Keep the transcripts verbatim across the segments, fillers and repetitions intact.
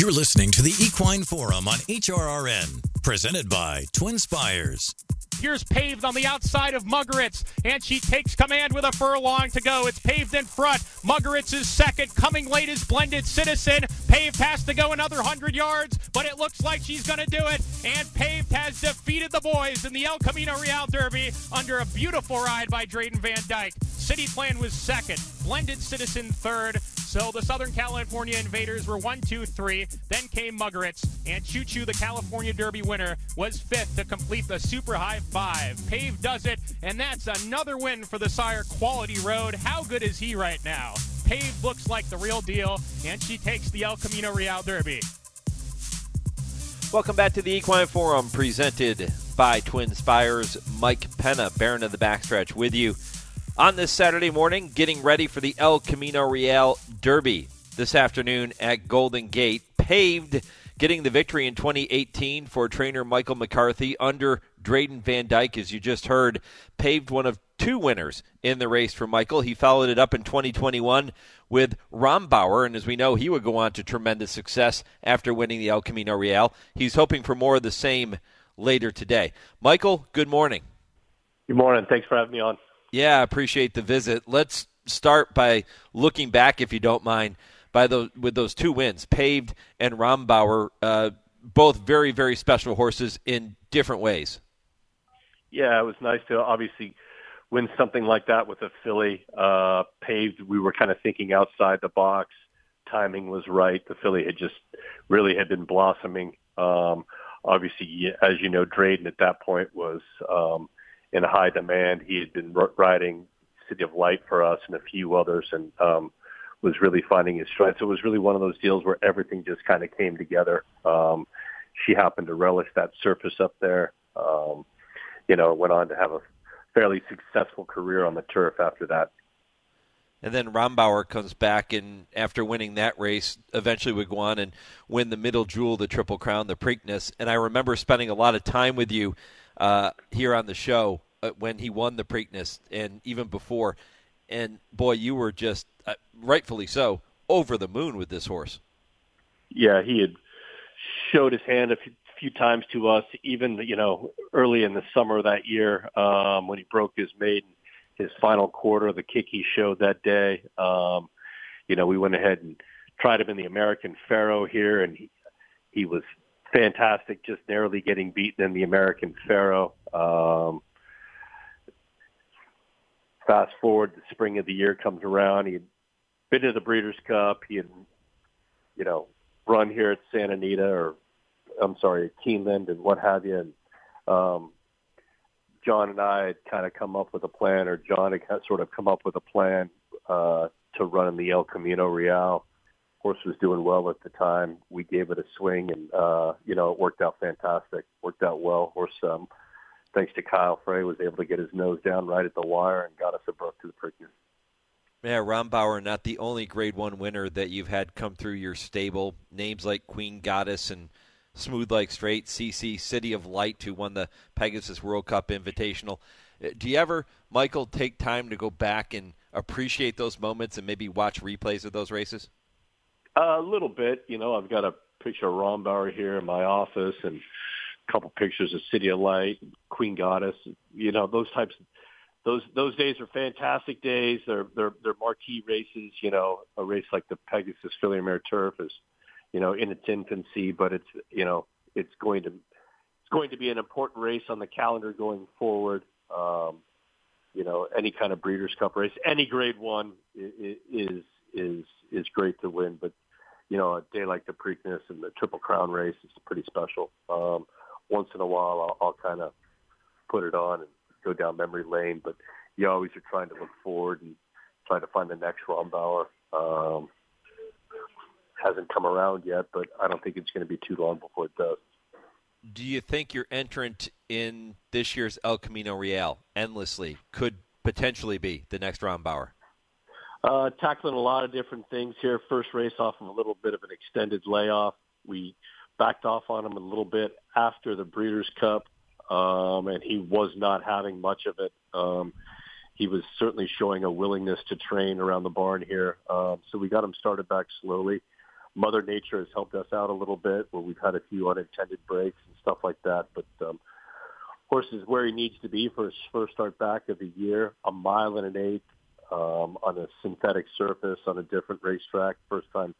You're listening to the Equine Forum on H R R N, presented by Twin Spires. Here's Paved on the outside of Mugaritz, and she takes command with a furlong to go. It's Paved in front. Mugaritz is second. Coming late is Blended Citizen. Paved has to go another one hundred yards, but it looks like she's going to do it. And Paved has defeated the boys in the El Camino Real Derby under a beautiful ride by Drayden Van Dyke. City Plan was second. Blended Citizen third. So the Southern California Invaders were one, two, three. Then came Mugaritz, and Choo Choo, the California Derby winner, was fifth to complete the Super High Five. Paved does it, and that's another win for the sire Quality Road. How good is he right now? Paved looks like the real deal, and she takes the El Camino Real Derby. Welcome back to the Equine Forum, presented by Twin Spires. Mike Penna, Baron of the Backstretch, with you on this Saturday morning, getting ready for the El Camino Real Derby this afternoon at Golden Gate. Paved getting the victory in twenty eighteen for trainer Michael McCarthy under Drayden Van Dyke, as you just heard. Paved one of two winners in the race for Michael. He followed it up in twenty twenty-one with Rombauer, and as we know, he would go on to tremendous success after winning the El Camino Real. He's hoping for more of the same later today. Michael, good morning. Good morning. Thanks for having me on. Yeah, I appreciate the visit. Let's start by looking back, if you don't mind, by those, with those two wins, Paved and Rombauer, uh, both very, very special horses in different ways. Yeah, it was nice to obviously win something like that with a filly. Uh, Paved, we were kind of thinking outside the box. Timing was right. The filly had just really had been blossoming. Um, obviously, as you know, Drayden at that point was um, – in high demand. He had been riding City of Light for us and a few others, and um, was really finding his stride. So it was really one of those deals where everything just kind of came together. Um, she happened to relish that surface up there. Um, you know, went on to have a fairly successful career on the turf after that. And then Rombauer comes back, and after winning that race, eventually would go on and win the Middle Jewel, the Triple Crown, the Preakness. And I remember spending a lot of time with you Uh, here on the show uh, when he won the Preakness and even before. And, boy, you were just, uh, rightfully so, over the moon with this horse. Yeah, he had showed his hand a few, few times to us, even, you know, early in the summer that year um, when he broke his maiden, his final quarter, the kick he showed that day. Um, you know, we went ahead and tried him in the American Pharoah here, and he, he was – fantastic, just narrowly getting beaten in the American Pharoah. Um, fast forward, the spring of the year comes around. He had been to the Breeders' Cup. He had, you know, run here at Santa Anita or, I'm sorry, Keeneland and what have you. And um, John and I had kind of come up with a plan, or John had sort of come up with a plan uh, to run in the El Camino Real. Horse was doing well at the time. We gave it a swing, and uh, you know, it worked out fantastic. Worked out well. Horse, um, thanks to Kyle Frey, was able to get his nose down right at the wire and got us a brook to the Preakness. Yeah, Rombauer, not the only Grade One winner that you've had come through your stable. Names like Queen Goddess and Smooth Like Straight, C C, City of Light, who won the Pegasus World Cup Invitational. Do you ever, Michael, take time to go back and appreciate those moments and maybe watch replays of those races? A little bit. You know, I've got a picture of Rombauer here in my office and a couple pictures of City of Light, Queen Goddess. You know, those types of, those those days are fantastic days. They're they're they're marquee races. You know, a race like the Pegasus Philomere Turf is, you know, in its infancy, but it's, you know, it's going to it's going to be an important race on the calendar going forward. Um, you know, any kind of Breeders' Cup race, any Grade One is is is great to win, but you know, a day like the Preakness and the Triple Crown race is pretty special. Um, once in a while, I'll, I'll kind of put it on and go down memory lane, but you always are trying to look forward and try to find the next Rombauer. Um, hasn't come around yet, but I don't think it's going to be too long before it does. Do you think your entrant in this year's El Camino Real, Endlessly, could potentially be the next Rombauer? Uh, tackling a lot of different things here. First race off of a little bit of an extended layoff. We backed off on him a little bit after the Breeders' Cup, um, and he was not having much of it. Um, he was certainly showing a willingness to train around the barn here. Um, so we got him started back slowly. Mother Nature has helped us out a little bit, where we've had a few unintended breaks and stuff like that. But um, horse is where he needs to be for his first start back of the year, a mile and an eighth um, on a synthetic surface, on a different racetrack, first time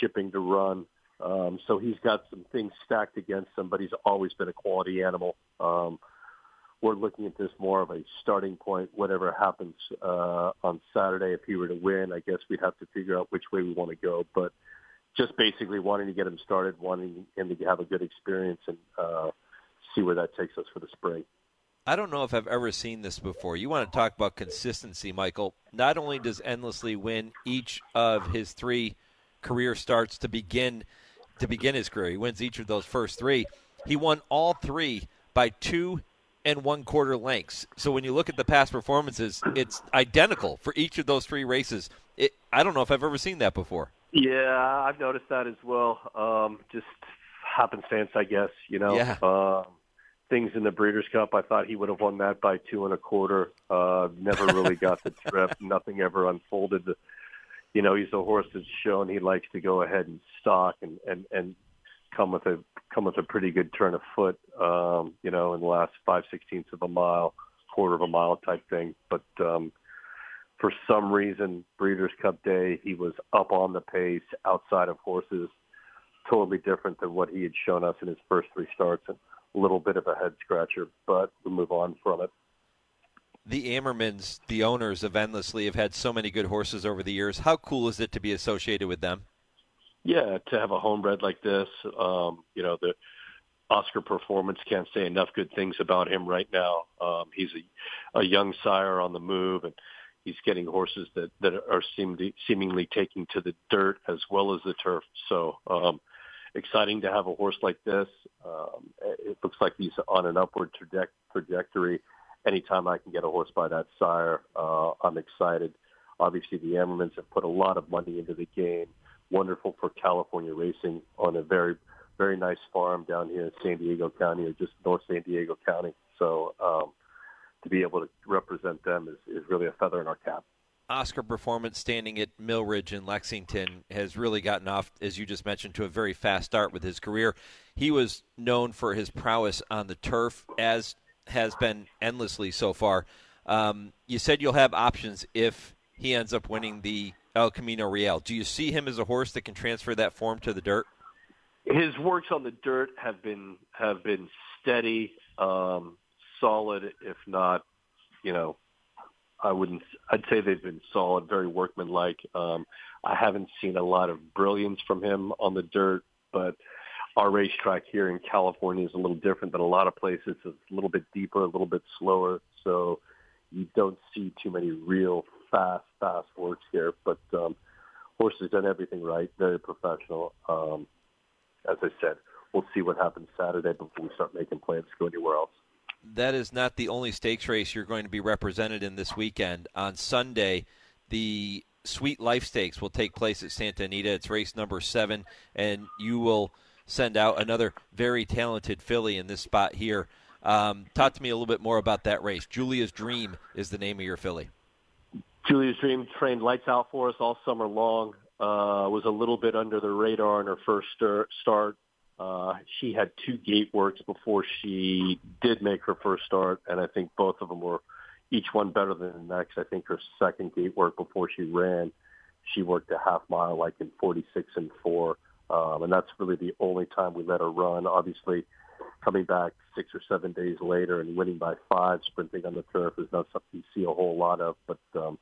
shipping to run. Um, so he's got some things stacked against him, but he's always been a quality animal. Um, we're looking at this more of a starting point. Whatever happens uh, on Saturday, if he were to win, I guess we'd have to figure out which way we want to go. But just basically wanting to get him started, wanting him to have a good experience, and uh, see where that takes us for the spring. I don't know if I've ever seen this before. You want to talk about consistency, Michael. Not only does Endlessly win each of his three career starts to begin to begin his career, he wins each of those first three. He won all three by two and one quarter lengths. So when you look at the past performances, it's identical for each of those three races. It, I don't know if I've ever seen that before. Yeah, I've noticed that as well. Um, just happenstance, I guess. You know, yeah. uh, things in the Breeders' Cup, I thought he would have won that by two and a quarter. Uh, never really got the trip. Nothing ever unfolded. The, You know, he's a horse that's shown he likes to go ahead and stalk and, and, and come with a come with a pretty good turn of foot, um, you know, in the last five sixteenths of a mile, quarter of a mile type thing. But um, for some reason, Breeders' Cup Day, he was up on the pace outside of horses, totally different than what he had shown us in his first three starts, and a little bit of a head-scratcher, but we'll move on from it. The Ammermans, the owners of Endlessly, have had so many good horses over the years. How cool is it to be associated with them? Yeah, to have a homebred like this. Um, you know, the Oscar Performance can't say enough good things about him right now. Um, he's a, a young sire on the move, and he's getting horses that, that are seem to, seemingly taking to the dirt as well as the turf. So um, exciting to have a horse like this. Um, it looks like he's on an upward traje- trajectory. Anytime I can get a horse by that sire, uh, I'm excited. Obviously, the Ammermans have put a lot of money into the game. Wonderful for California racing on a very, very nice farm down here in San Diego County, or just North San Diego County. So um, to be able to represent them is, is really a feather in our cap. Oscar Performance, standing at Mill Ridge in Lexington, has really gotten off, as you just mentioned, to a very fast start with his career. He was known for his prowess on the turf, as has been Endlessly so far. Um, you said you'll have options if he ends up winning the El Camino Real. Do you see him as a horse that can transfer that form to the dirt? His works on the dirt have been have been steady, um, solid, if not, you know, I wouldn't. I'd say they've been solid, very workmanlike. Um, I haven't seen a lot of brilliance from him on the dirt, but our racetrack here in California is a little different than a lot of places. It's a little bit deeper, a little bit slower, so you don't see too many real fast, fast works here. But um, horse has done everything right, very professional. Um, as I said, we'll see what happens Saturday before we start making plans to go anywhere else. That is not the only stakes race you're going to be represented in this weekend. On Sunday, the Sweet Life Stakes will take place at Santa Anita. It's race number seven, and you will send out another very talented filly in this spot here. Um, talk to me a little bit more about that race. Julia's Dream is the name of your filly. Julia's Dream trained lights out for us all summer long. Uh, was a little bit under the radar in her first start. Uh, she had two gate works before she did make her first start, and I think both of them were each one better than the next. I think her second gate work before she ran, she worked a half mile like in forty-six and four. Um, and that's really the only time we let her run. Obviously, coming back six or seven days later and winning by five, sprinting on the turf is not something you see a whole lot of, but um,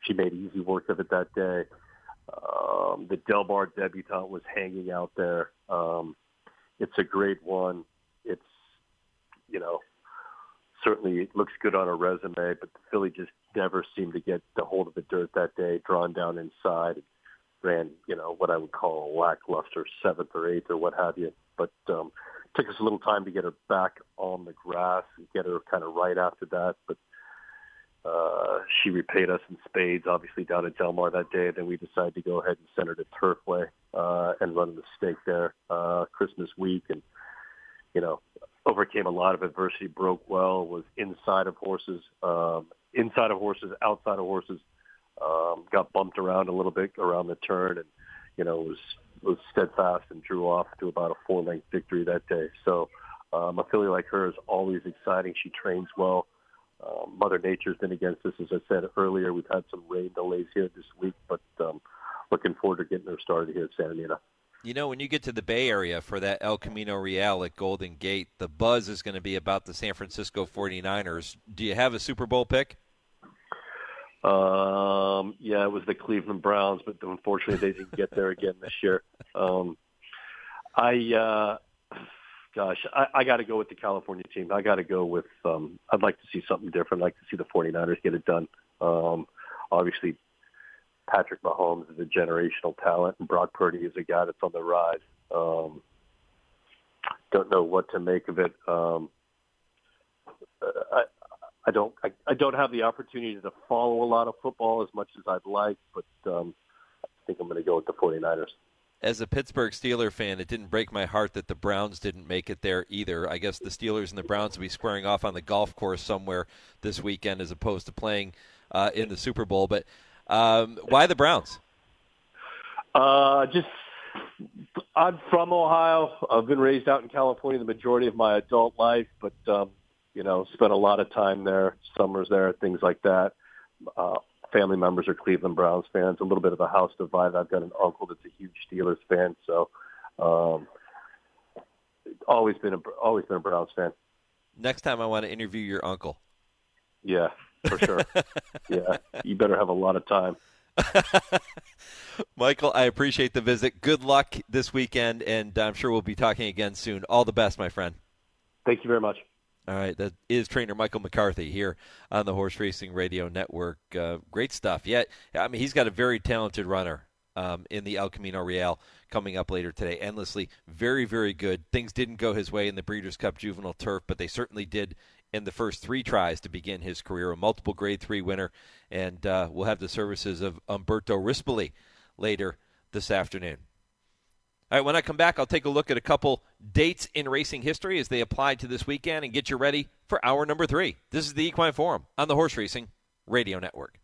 she made easy work of it that day. Um, the Del Bar debutant was hanging out there. Um, it's a great one. It's, you know, certainly it looks good on her resume, but the filly just never seemed to get the hold of the dirt that day, drawn down inside. Ran, you know, what I would call a lackluster seventh or eighth or what have you. But um, took us a little time to get her back on the grass and get her kind of right after that. But uh, she repaid us in spades, obviously, down at Del Mar that day. Then we decided to go ahead and send her to Turfway uh, and run the stake there uh, Christmas week. And, you know, overcame a lot of adversity, broke well, was inside of horses, um, inside of horses, outside of horses. Um, got bumped around a little bit around the turn and, you know, was was steadfast and drew off to about a four-length victory that day. So um, a filly like her is always exciting. She trains well. Uh, Mother Nature's been against us, as I said earlier. We've had some rain delays here this week, but um, looking forward to getting her started here at Santa Anita. You know, when you get to the Bay Area for that El Camino Real at Golden Gate, the buzz is going to be about the San Francisco forty-niners. Do you have a Super Bowl pick? Um, yeah, it was the Cleveland Browns, but unfortunately they didn't get there again this year. Um, I, uh, gosh, I, I got to go with the California team. I got to go with, um, I'd like to see something different. I'd like to see the forty-niners get it done. Um, obviously, Patrick Mahomes is a generational talent, and Brock Purdy is a guy that's on the rise. Um, don't know what to make of it. Um, I, I don't. I, I don't have the opportunity to follow a lot of football as much as I'd like, but um, I think I'm going to go with the forty-niners. As a Pittsburgh Steelers fan, it didn't break my heart that the Browns didn't make it there either. I guess the Steelers and the Browns will be squaring off on the golf course somewhere this weekend, as opposed to playing uh, in the Super Bowl, but. Um, why the Browns? Uh, just, I'm from Ohio. I've been raised out in California the majority of my adult life, but, um, you know, spent a lot of time there, summers there, things like that. Uh, family members are Cleveland Browns fans, a little bit of a house divide. I've got an uncle that's a huge Steelers fan, so um, always been a, always been a Browns fan. Next time I want to interview your uncle. Yeah. For sure. Yeah, you better have a lot of time. Michael, I appreciate the visit. Good luck this weekend, and I'm sure we'll be talking again soon. All the best, my friend. Thank you very much. All right, that is trainer Michael McCarthy here on the Horse Racing Radio Network. Uh, great stuff. Yeah, I mean, he's got a very talented runner um, in the El Camino Real coming up later today. Endlessly, very, very good. Things didn't go his way in the Breeders' Cup Juvenile Turf, but they certainly did in the first three tries to begin his career, a multiple grade three winner. And uh, we'll have the services of Umberto Rispoli later this afternoon. All right, when I come back, I'll take a look at a couple dates in racing history as they apply to this weekend and get you ready for hour number three. This is the Equine Forum on the Horse Racing Radio Network.